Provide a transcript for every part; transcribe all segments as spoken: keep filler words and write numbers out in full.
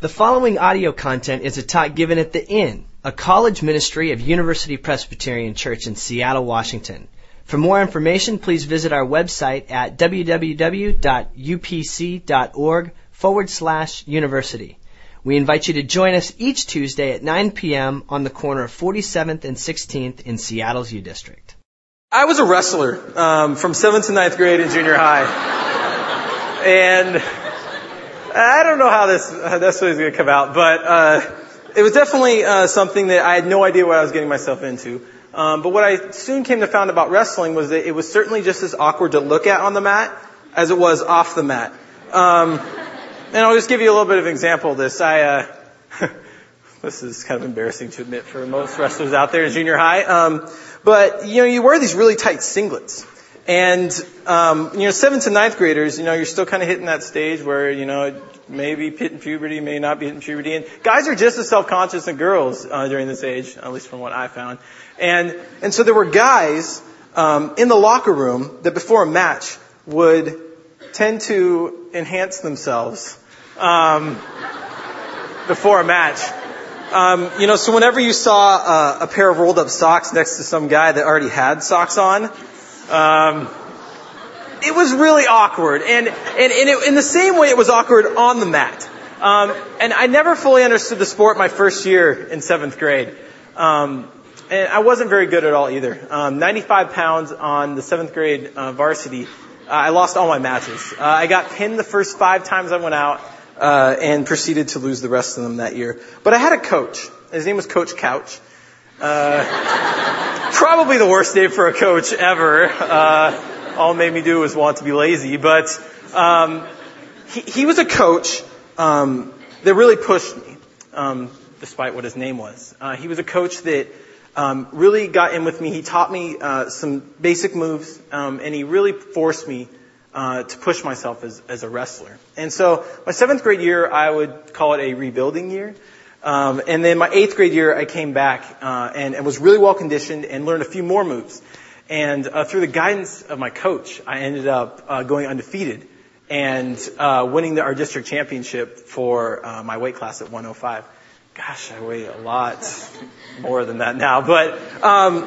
The following audio content is a talk given at the Inn, a college ministry of University Presbyterian Church in Seattle, Washington. For more information, please visit our website at www.upc.org forward slash university. We invite you to join us each Tuesday at nine p.m. on the corner of forty-seventh and sixteenth in Seattle's U District. I was a wrestler um, from seventh to ninth grade in junior high. And I don't know how this how this is going to come out, but uh, it was definitely uh, something that I had no idea what I was getting myself into. Um, but what I soon came to find about wrestling was that it was certainly just as awkward to look at on the mat as it was off the mat. Um, and I'll just give you a little bit of an example of this. I uh, this is kind of embarrassing to admit for most wrestlers out there in junior high. Um, but you know, you wear these really tight singlets. And, um, you know, seventh to ninth graders, you know, you're still kind of hitting that stage where, you know, maybe hitting puberty, may not be hitting puberty. And guys are just as self-conscious as girls uh, during this age, at least from what I found. And and so there were guys um, in the locker room that before a match would tend to enhance themselves um, before a match. Um, you know, so whenever you saw uh, a pair of rolled-up socks next to some guy that already had socks on, Um, it was really awkward, and and, and it, in the same way it was awkward on the mat. Um, and I never fully understood the sport my first year in seventh grade, um, and I wasn't very good at all either. Um, ninety-five pounds on the seventh grade uh, varsity, uh, I lost all my matches. Uh, I got pinned the first five times I went out, uh, and proceeded to lose the rest of them that year. But I had a coach. His name was Coach Couch. Uh, probably the worst day for a coach ever. Uh, all it made me do was want to be lazy. But um, he, he was a coach um, that really pushed me, um, despite what his name was. Uh, he was a coach that um, really got in with me. He taught me uh, some basic moves, um, and he really forced me uh, to push myself as, as a wrestler. And so my seventh grade year, I would call it a rebuilding year. Um, and then my eighth grade year, I came back uh, and, and was really well conditioned and learned a few more moves. And uh, through the guidance of my coach, I ended up uh, going undefeated and uh, winning the, our district championship for uh, my weight class at one oh five. Gosh, I weigh a lot more than that now, but um,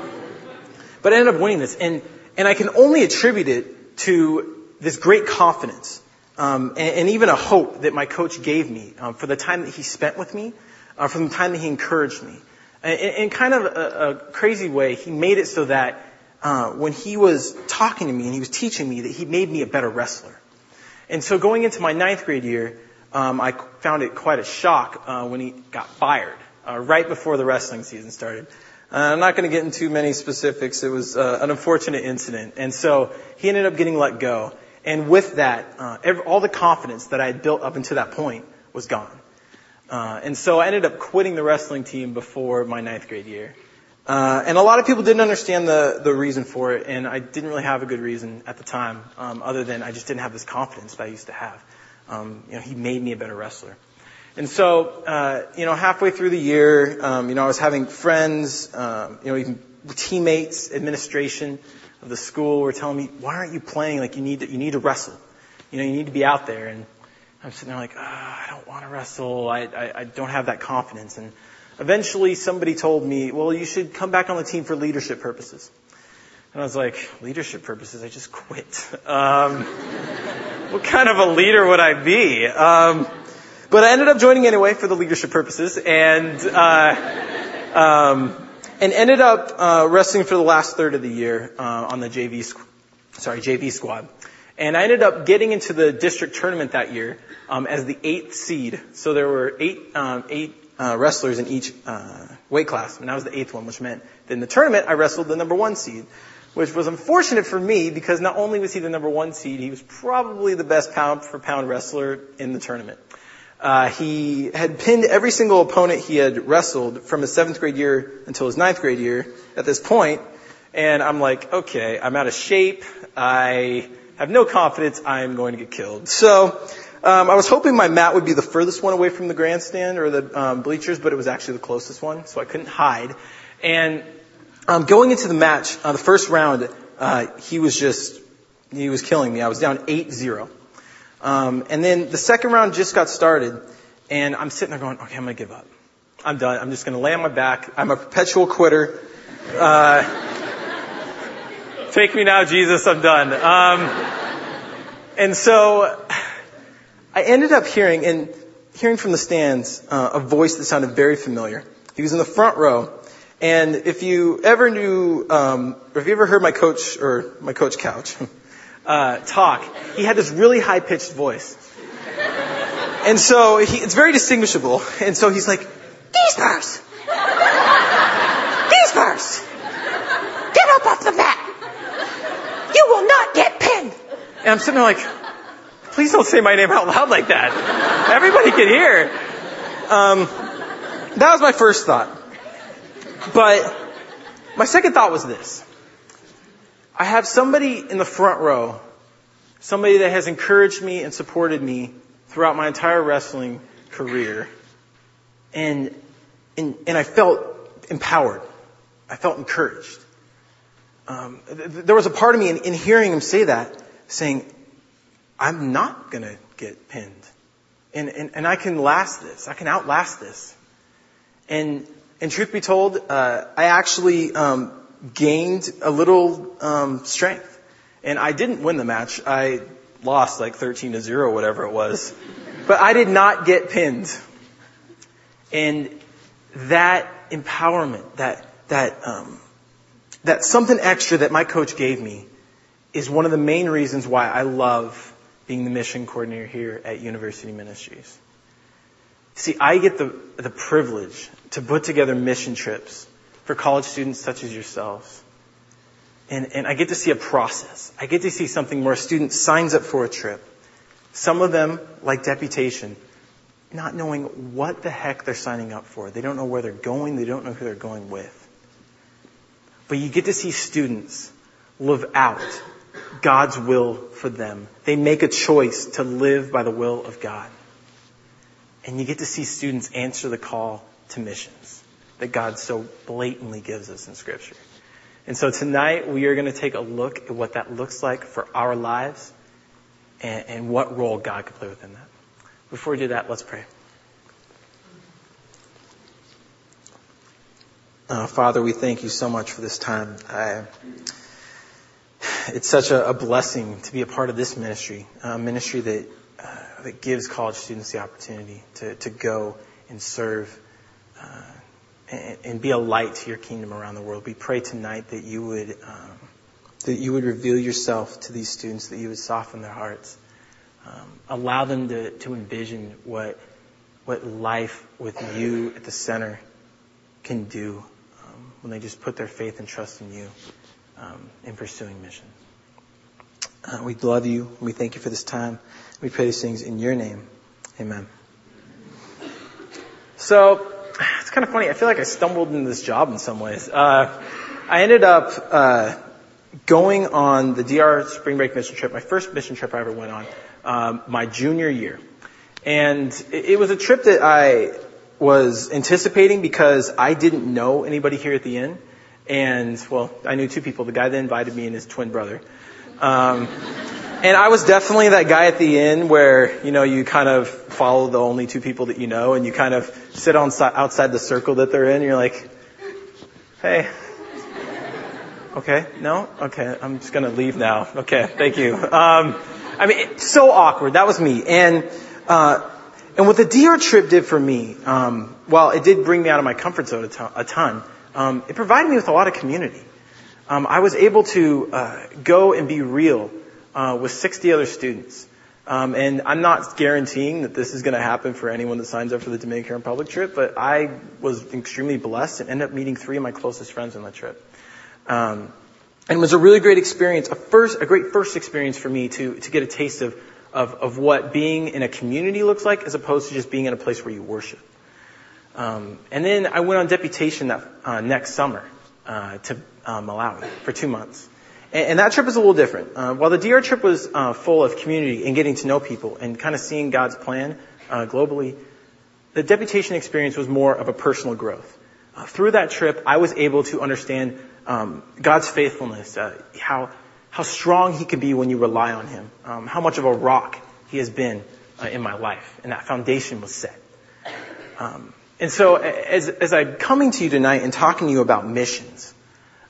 but I ended up winning this, and and I can only attribute it to this great confidence um, and, and even a hope that my coach gave me um, for the time that he spent with me. Uh, from the time that he encouraged me. In, in kind of a, a crazy way, he made it so that uh, when he was talking to me and he was teaching me, that he made me a better wrestler. And so going into my ninth grade year, um, I found it quite a shock uh, when he got fired uh, right before the wrestling season started. Uh, I'm not going to get into many specifics. It was uh, an unfortunate incident. And so he ended up getting let go. And with that, uh, every, all the confidence that I had built up until that point was gone. Uh, and so I ended up quitting the wrestling team before my ninth grade year. Uh, and a lot of people didn't understand the, the reason for it, and I didn't really have a good reason at the time, um, other than I just didn't have this confidence that I used to have. Um, you know, he made me a better wrestler. And so, uh, you know, halfway through the year, um, you know, I was having friends, um, you know, even teammates, administration of the school were telling me, why aren't you playing? Like, you need to, you need to wrestle. You know, you need to be out there. And I'm sitting there like, oh, I don't want to wrestle. I, I I don't have that confidence. And eventually somebody told me, well, you should come back on the team for leadership purposes. And I was like, leadership purposes? I just quit. Um, what kind of a leader would I be? Um, but I ended up joining anyway for the leadership purposes, and uh, um, and ended up uh, wrestling for the last third of the year uh, on the J V squ- sorry J V squad. And I ended up getting into the district tournament that year um, as the eighth seed. So there were eight um, eight uh, wrestlers in each uh, weight class, and I was the eighth one, which meant that in the tournament I wrestled the number one seed, which was unfortunate for me because not only was he the number one seed, he was probably the best pound for pound wrestler in the tournament. Uh, he had pinned every single opponent he had wrestled from his seventh grade year until his ninth grade year at this point, and I'm like, okay, I'm out of shape. I have no confidence, I am going to get killed. So um, I was hoping my mat would be the furthest one away from the grandstand or the um, bleachers, but it was actually the closest one, so I couldn't hide. And um, going into the match, uh, the first round, uh, he was just, he was killing me. I was down eight zero. Um, and then the second round just got started, And I'm sitting there going, okay, I'm going to give up. I'm done. I'm just going to lay on my back. I'm a perpetual quitter. Uh, take me now, Jesus. I'm done. Um, and so I ended up hearing and hearing from the stands uh, a voice that sounded very familiar. He was in the front row. And if you ever knew, um, or if you ever heard my coach or my coach Couch uh, talk, he had this really high-pitched voice. And so he, it's very distinguishable. And so he's like, these bars, these bars, get up off the mat. You will not get pinned. And I'm sitting there like, please don't say my name out loud like that. Everybody can hear. Um, that was my first thought. But my second thought was this. I have somebody in the front row, somebody that has encouraged me and supported me throughout my entire wrestling career. And, and, and I felt empowered. I felt encouraged. Um, th- there was a part of me in, in hearing him say that, saying, I'm not going to get pinned. And, and, and I can last this. I can outlast this. And, and truth be told, uh, I actually, um, gained a little, um, strength. And I didn't win the match. I lost like thirteen to zero, whatever it was. But I did not get pinned. And that empowerment, that, that, um, that something extra that my coach gave me is one of the main reasons why I love being the mission coordinator here at University Ministries. See, I get the, the privilege to put together mission trips for college students such as yourselves. And, and I get to see a process. I get to see something where a student signs up for a trip. Some of them, like deputation, not knowing what the heck they're signing up for. They don't know where they're going. They don't know who they're going with. But you get to see students live out God's will for them. They make a choice to live by the will of God. And you get to see students answer the call to missions that God so blatantly gives us in Scripture. And so tonight we are going to take a look at what that looks like for our lives and, and what role God could play within that. Before we do that, let's pray. Uh, Father, we thank you so much for this time. I, it's such a, a blessing to be a part of this ministry, a ministry that uh, that gives college students the opportunity to, to go and serve uh and be a light to your kingdom around the world. We pray tonight that you would um, that you would reveal yourself to these students, that you would soften their hearts, um, allow them to, to envision what what life with you at the center can do um, when they just put their faith and trust in you um, in pursuing mission. Uh, we love you, and we thank you for this time. We pray these things in your name. Amen. So, it's kind of funny. I feel like I stumbled into this job in some ways. Uh, I ended up uh, going on the D R spring break mission trip, my first mission trip I ever went on, um, my junior year. And it, it was a trip that I was anticipating because I didn't know anybody here at the inn. And, well, I knew two people, the guy that invited me and his twin brother. Um, and I was definitely that guy at the inn where, you know, you kind of follow the only two people that you know, and you kind of sit on outside the circle that they're in, and you're like, hey, okay, no, okay, I'm just going to leave now. Okay, thank you. Um, I mean, it's so awkward. That was me. And uh, and what the D R trip did for me, um, while it did bring me out of my comfort zone a ton, a ton um, it provided me with a lot of community. Um, I was able to uh, go and be real uh, with sixty other students. Um, and I'm not guaranteeing that this is going to happen for anyone that signs up for the Dominican Republic trip, but I was extremely blessed and ended up meeting three of my closest friends on that trip. Um, and it was a really great experience, a first, a great first experience for me to, to get a taste of, of, of what being in a community looks like as opposed to just being in a place where you worship. Um, and then I went on deputation that, uh, next summer, uh, to, uh, Malawi for two months. And that trip was a little different. Uh, while the D R trip was uh, full of community and getting to know people and kind of seeing God's plan uh, globally, the deputation experience was more of a personal growth. Uh, through that trip, I was able to understand um, God's faithfulness, uh, how how strong He can be when you rely on Him, um, how much of a rock He has been uh, in my life, and that foundation was set. Um, and so as, as I'm coming to you tonight and talking to you about missions,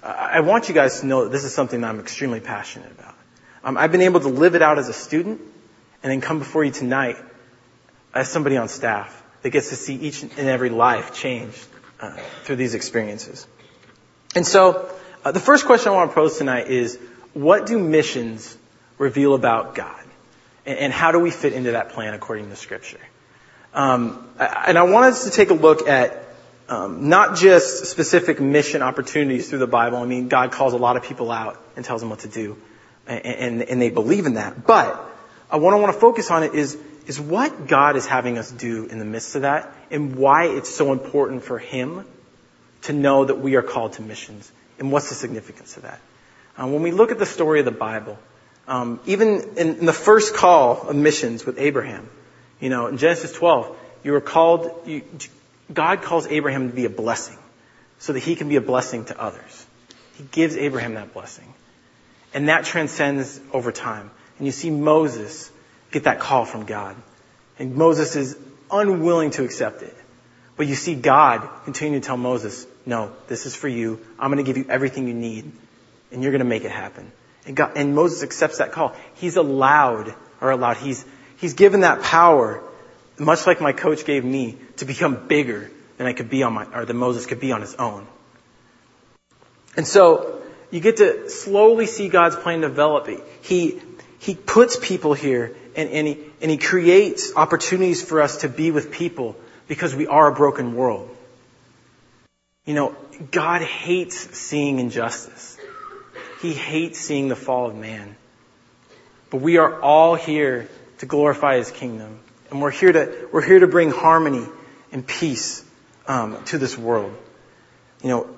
uh, I want you guys to know that this is something that I'm extremely passionate about. Um, I've been able to live it out as a student and then come before you tonight as somebody on staff that gets to see each and every life changed uh, through these experiences. And so uh, the first question I want to pose tonight is, what do missions reveal about God? And, and how do we fit into that plan according to Scripture? Um, and I want us to take a look at um, not just specific mission opportunities through the Bible. I mean, God calls a lot of people out and tells them what to do, and, and, and they believe in that. But uh, what I want to focus on it is is what God is having us do in the midst of that, and why it's so important for Him to know that we are called to missions, and what's the significance of that. Um, when we look at the story of the Bible, um, even in, in the first call of missions with Abraham, you know, in Genesis twelve, you were called, you, God calls Abraham to be a blessing so that he can be a blessing to others. He gives Abraham that blessing. And that transcends over time. And you see Moses get that call from God. And Moses is unwilling to accept it. But you see God continue to tell Moses, no, this is for you. I'm going to give you everything you need. And you're going to make it happen. And, God, and Moses accepts that call. He's allowed, or allowed, he's he's given that power, much like my coach gave me, to become bigger than I could be on my, or than Moses could be on his own. And so you get to slowly see God's plan developing. He he puts people here, and and he and he creates opportunities for us to be with people because we are a broken world. You know, God hates seeing injustice. He hates seeing the fall of man. But we are all here to glorify His kingdom. And we're here to, we're here to bring harmony and peace um, to this world. You know,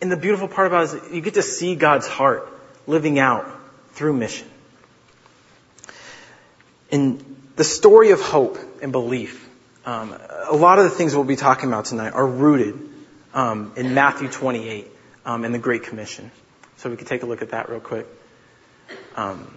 and the beautiful part about it is you get to see God's heart living out through mission. And the story of hope and belief, um, a lot of the things we'll be talking about tonight are rooted um, in Matthew twenty-eight um, and the Great Commission. So we can take a look at that real quick. Um,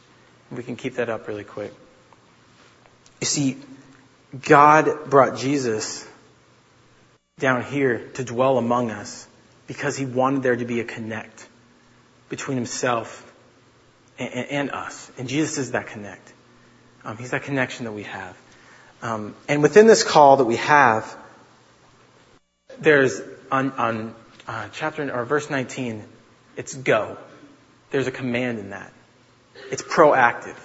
We can keep that up really quick. You see, God brought Jesus down here to dwell among us because He wanted there to be a connect between Himself and, and, and us. And Jesus is that connect. Um, he's that connection that we have. Um, and within this call that we have, there's on, on uh, chapter or verse nineteen... it's go. There's a command in that. It's proactive.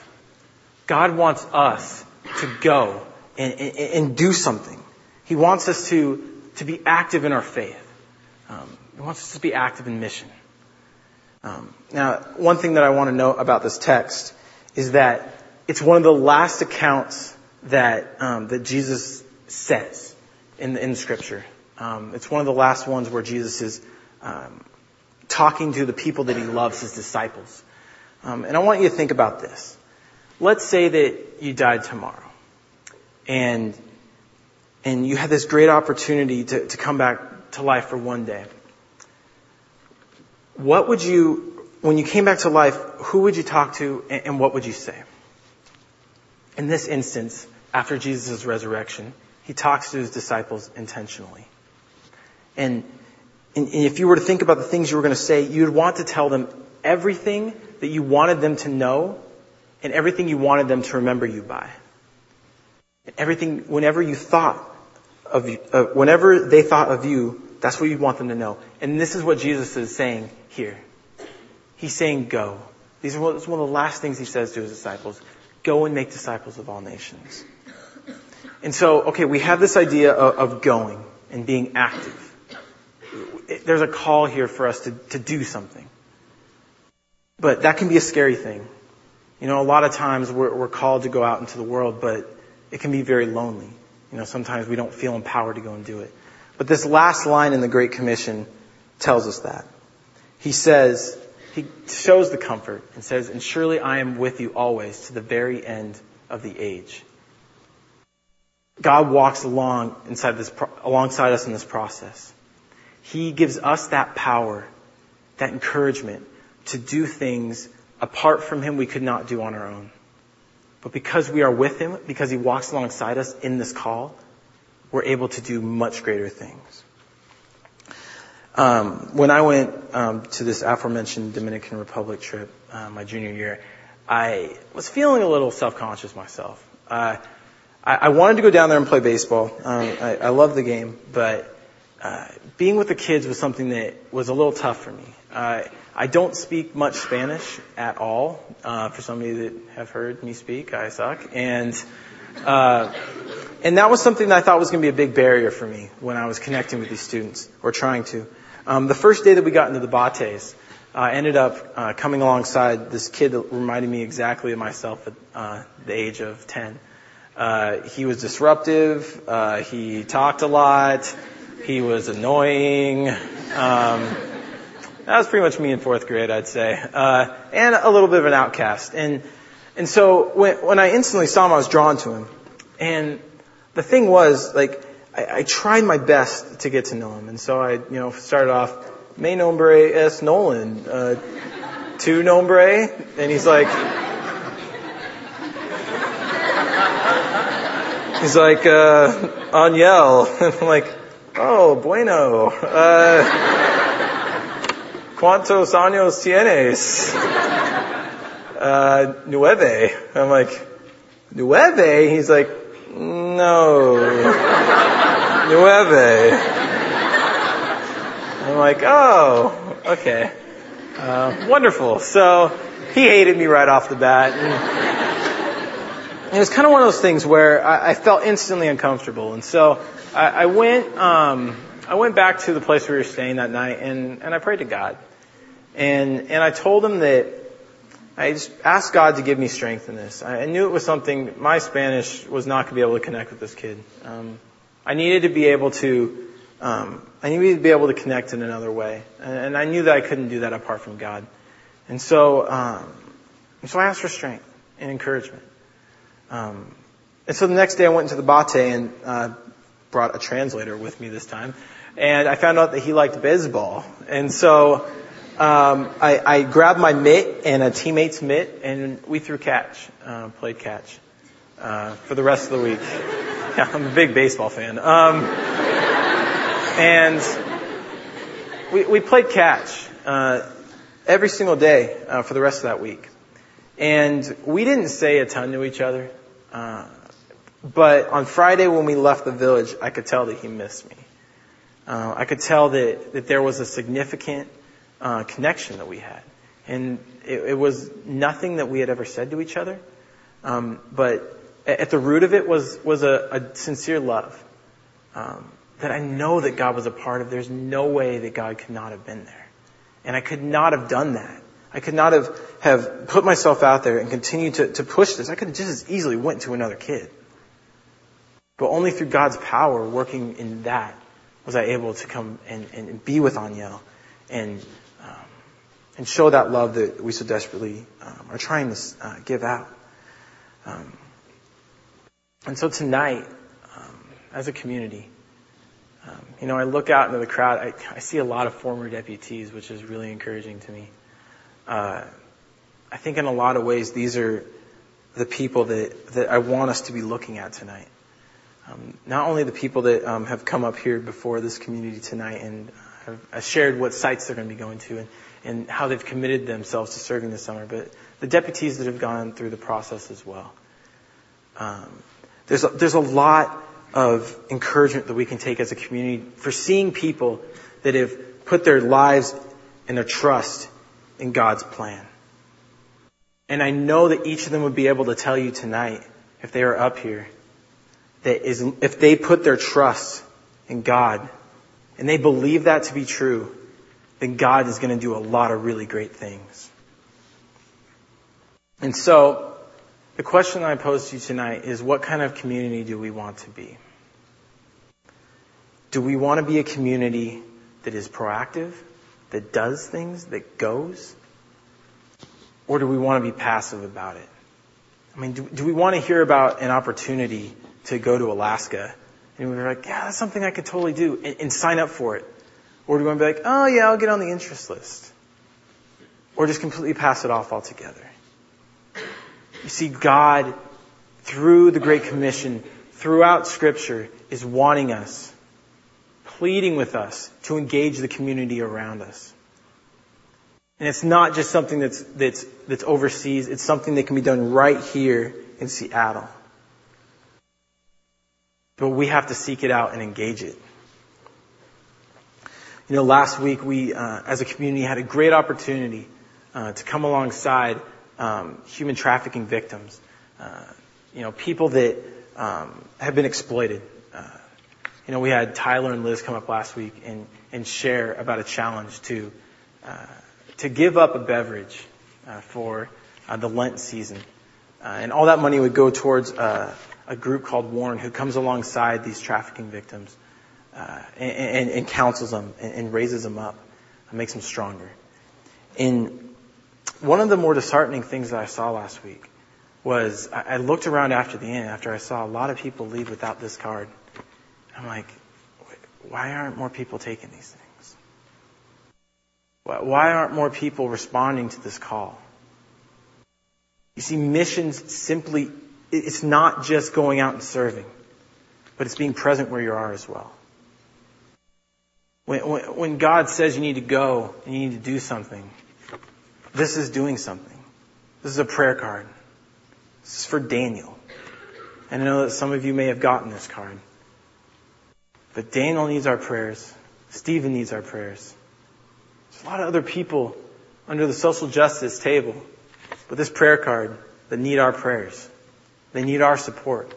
God wants us to go and, and, and do something. He wants us to, to be active in our faith. Um, he wants us to be active in mission. Um, now, one thing that I want to note about this text is that it's one of the last accounts that um, that Jesus says in, in Scripture. Um, it's one of the last ones where Jesus is... Um, talking to the people that He loves, His disciples. Um, and I want you to think about this. Let's say that you died tomorrow. And and you had this great opportunity to, to come back to life for one day. What would you, when you came back to life, who would you talk to and, and what would you say? In this instance, after Jesus' resurrection, He talks to His disciples intentionally. And And if you were to think about the things you were going to say, you'd want to tell them everything that you wanted them to know and everything you wanted them to remember you by. Everything, whenever you thought of you, uh, whenever they thought of you, that's what you want them to know. And this is what Jesus is saying here. He's saying, go. These are one, it's one of the last things He says to His disciples. Go and make disciples of all nations. And so, okay, we have this idea of, of going and being active. There's a call here for us to, to do something. But that can be a scary thing. You know, a lot of times we're, we're called to go out into the world, but it can be very lonely. You know, sometimes we don't feel empowered to go and do it. But this last line in the Great Commission tells us that. He says, he shows the comfort and says, "And surely I am with you always to the very end of the age." God walks along inside this, alongside us in this process. He gives us that power, that encouragement to do things apart from Him we could not do on our own. But because we are with Him, because He walks alongside us in this call, we're able to do much greater things. Um, when I went um, to this aforementioned Dominican Republic trip uh, my junior year, I was feeling a little self-conscious myself. Uh, I, I wanted to go down there and play baseball. Um, I, I love the game, but uh, being with the kids was something that was a little tough for me. Uh, I don't speak much Spanish at all. Uh, for some of you that have heard me speak, I suck. And uh, and that was something that I thought was going to be a big barrier for me when I was connecting with these students, or trying to. Um, the first day that we got into the Bates, I uh, ended up uh, coming alongside this kid that reminded me exactly of myself at uh, the age of ten. Uh, he was disruptive. Uh, he talked a lot. He was annoying. Um That was pretty much me in fourth grade, I'd say. Uh, and a little bit of an outcast. And, and so when, when I instantly saw him, I was drawn to him. And the thing was, like, I, I tried my best to get to know him. And so I, you know, started off, "Me nombre es Nolan, uh, tu nombre?" And he's like, he's like, uh, "Aniel." And I'm like, "Oh, bueno. Uh, ¿Cuántos años tienes?" uh, nueve. I'm like, "Nueve?" He's like, "No. Nueve." I'm like, "Oh, okay. Uh, wonderful." So he hated me right off the bat. And it was kind of one of those things where I, I felt instantly uncomfortable. And so I, I went, um, I went back to the place we were staying that night, and, and I prayed to God. And and I told Him that I just asked God to give me strength in this. I knew it was something, my Spanish was not going to be able to connect with this kid. Um, I needed to be able to, um, I needed to be able to connect in another way. And, and I knew that I couldn't do that apart from God. And so, um, so I asked for strength and encouragement. Um, and so the next day I went into the Bate and uh, brought a translator with me this time. And I found out that he liked baseball. And so um, I, I grabbed my mitt and a teammate's mitt, and we threw catch, uh, played catch uh, for the rest of the week. Yeah, I'm a big baseball fan. Um, and we, we played catch uh, every single day uh, for the rest of that week. And we didn't say a ton to each other. Uh, but on Friday when we left the village, I could tell that he missed me. Uh, I could tell that, that there was a significant uh, connection that we had. And it, it was nothing that we had ever said to each other. Um, but at the root of it was, was a, a sincere love um, that I know that God was a part of. There's no way that God could not have been there. And I could not have done that. I could not have, have put myself out there and continued to, to push this. I could have just as easily went to another kid. But only through God's power working in that was I able to come and, and be with Aniel and um, and show that love that we so desperately um, are trying to uh, give out. Um, and so tonight, um, as a community, um, you know, I look out into the crowd. I, I see a lot of former deputies, which is really encouraging to me. Uh, I think in a lot of ways, these are the people that, that I want us to be looking at tonight. Um, not only the people that um, have come up here before this community tonight and have, have shared what sites they're going to be going to and, and how they've committed themselves to serving this summer, but the deputies that have gone through the process as well. Um, there's a, there's a lot of encouragement that we can take as a community for seeing people that have put their lives and their trust in God's plan. And I know that each of them would be able to tell you tonight, if they were up here, that is, if they put their trust in God and they believe that to be true, then God is going to do a lot of really great things. And so the question I pose to you tonight is, what kind of community do we want to be? Do we want to be a community that is proactive, that does things, that goes? Or do we want to be passive about it? I mean, do, do we want to hear about an opportunity to go to Alaska? And we're like, yeah, that's something I could totally do, and, and sign up for it. Or do we want to be like, oh yeah, I'll get on the interest list? Or just completely pass it off altogether? You see, God, through the Great Commission, throughout Scripture, is wanting us, pleading with us to engage the community around us. And it's not just something that's that's that's overseas. It's something that can be done right here in Seattle. But we have to seek it out and engage it. You know, last week we, uh, as a community, had a great opportunity uh, to come alongside um, human trafficking victims. Uh, you know, people that um, have been exploited. Uh, you know, we had Tyler and Liz come up last week and and share about a challenge to. Uh, to give up a beverage uh, for uh, the Lent season. Uh, and all that money would go towards uh, a group called Warren, who comes alongside these trafficking victims uh, and, and, and counsels them and, and raises them up and makes them stronger. And one of the more disheartening things that I saw last week was I, I looked around after the end, after I saw a lot of people leave without this card. I'm like, why aren't more people taking these things? Why aren't more people responding to this call? You see, missions simply, it's not just going out and serving, but it's being present where you are as well. When, when God says you need to go and you need to do something, this is doing something. This is a prayer card. This is for Daniel. And I know that some of you may have gotten this card. But Daniel needs our prayers. Stephen needs our prayers. A lot of other people under the social justice table with this prayer card that need our prayers. They need our support.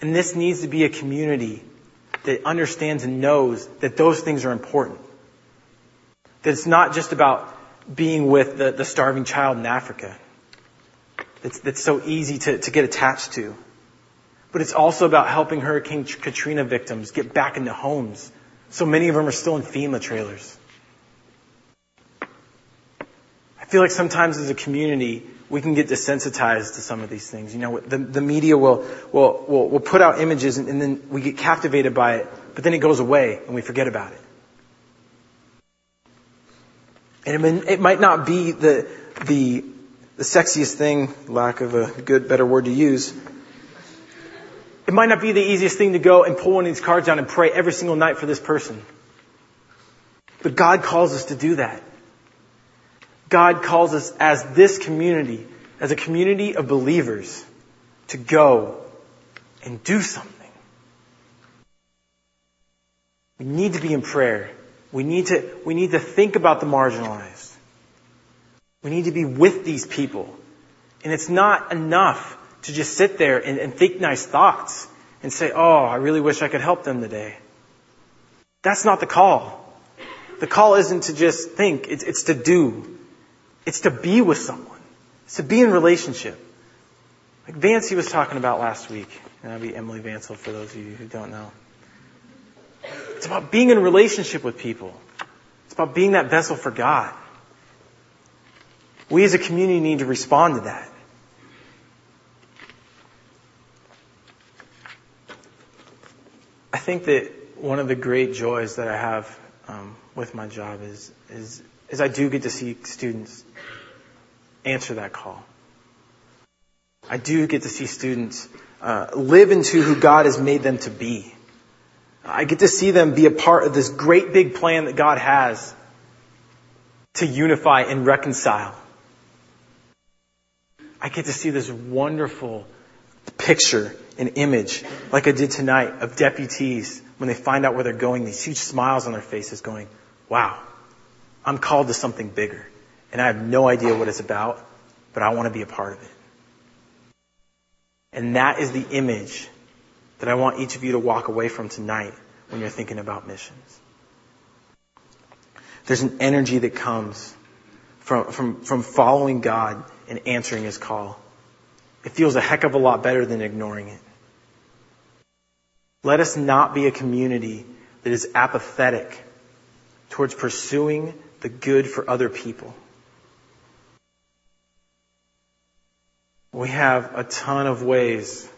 And this needs to be a community that understands and knows that those things are important. That it's not just about being with the, the starving child in Africa that's, that's so easy to, to get attached to. But it's also about helping Hurricane Katrina victims get back into homes. So many of them are still in FEMA trailers. I feel like sometimes as a community, we can get desensitized to some of these things. You know, the, the media will, will, will, will put out images and, and then we get captivated by it, but then it goes away and we forget about it. And it, it might not be the, the, the sexiest thing, lack of a good, better word to use. It might not be the easiest thing to go and pull one of these cards down and pray every single night for this person. But God calls us to do that. God calls us as this community, as a community of believers, to go and do something. We need to be in prayer. We need to, we need to think about the marginalized. We need to be with these people. And it's not enough to just sit there and, and think nice thoughts and say, oh, I really wish I could help them today. That's not the call. The call isn't to just think. It's, it's to do. It's to be with someone. It's to be in relationship. Like Vansel was talking about last week. And that'll be Emily Vansel for those of you who don't know. It's about being in relationship with people. It's about being that vessel for God. We as a community need to respond to that. I think that one of the great joys that I have um, with my job is is is I do get to see students answer that call. I do get to see students uh, live into who God has made them to be. I get to see them be a part of this great big plan that God has to unify and reconcile. I get to see this wonderful picture and image, like I did tonight, of deputies when they find out where they're going, these huge smiles on their faces going, wow. I'm called to something bigger, and I have no idea what it's about, but I want to be a part of it. And that is the image that I want each of you to walk away from tonight when you're thinking about missions. There's an energy that comes from, from, from following God and answering His call. It feels a heck of a lot better than ignoring it. Let us not be a community that is apathetic towards pursuing the good for other people. We have a ton of ways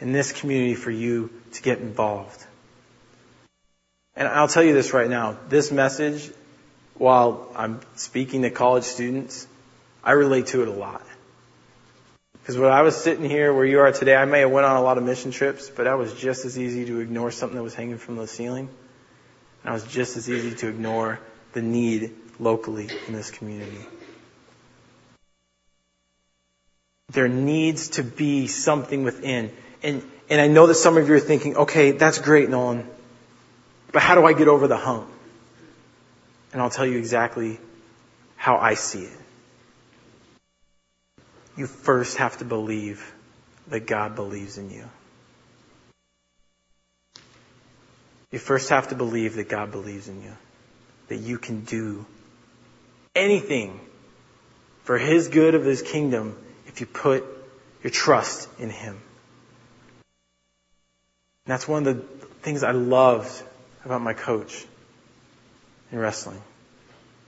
in this community for you to get involved. And I'll tell you this right now. This message, while I'm speaking to college students, I relate to it a lot. Because when I was sitting here where you are today, I may have went on a lot of mission trips, but I was just as easy to ignore something that was hanging from the ceiling. And I was just as easy to ignore the need locally in this community. There needs to be something within. And and I know that some of you are thinking, okay, that's great, Nolan, but how do I get over the hump? And I'll tell you exactly how I see it. You first have to believe that God believes in you. You first have to believe that God believes in you. That you can do anything for His good of His kingdom if you put your trust in Him. And that's one of the things I loved about my coach in wrestling.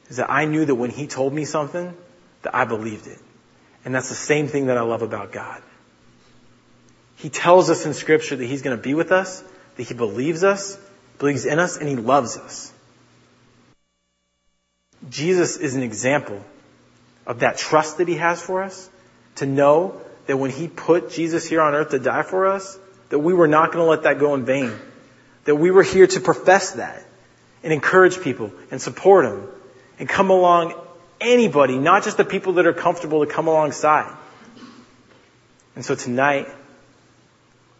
Is that I knew that when he told me something, that I believed it. And that's the same thing that I love about God. He tells us in Scripture that He's going to be with us, that He believes us, believes in us, and He loves us. Jesus is an example of that trust that He has for us, to know that when He put Jesus here on earth to die for us, that we were not going to let that go in vain. That we were here to profess that and encourage people and support them and come along anybody, not just the people that are comfortable to come alongside. And so tonight,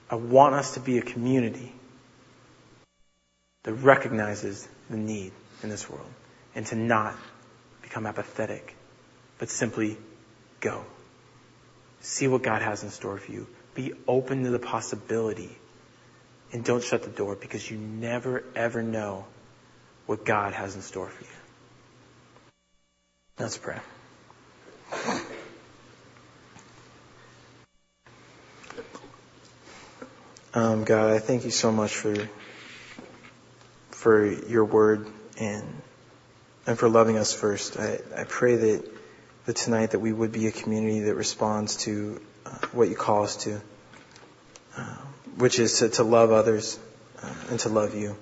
I want us to be a community that recognizes the need in this world and to not become apathetic, but simply go. See what God has in store for you. Be open to the possibility. And don't shut the door, because you never, ever know what God has in store for you. Let's pray. Um, God, I thank you so much for for your word and and for loving us first. I, I pray that, that tonight that we would be a community that responds to uh, what you call us to. Um, which is to, to love others uh, and to love you.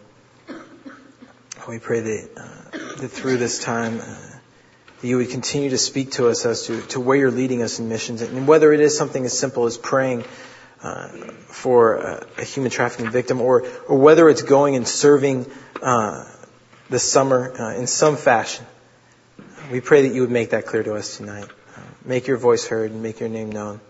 We pray that, uh, that through this time, uh, that you would continue to speak to us as to, to where you're leading us in missions, and whether it is something as simple as praying uh, for a, a human trafficking victim, or, or whether it's going and serving uh, this summer uh, in some fashion. We pray that you would make that clear to us tonight. Uh, make your voice heard and make your name known.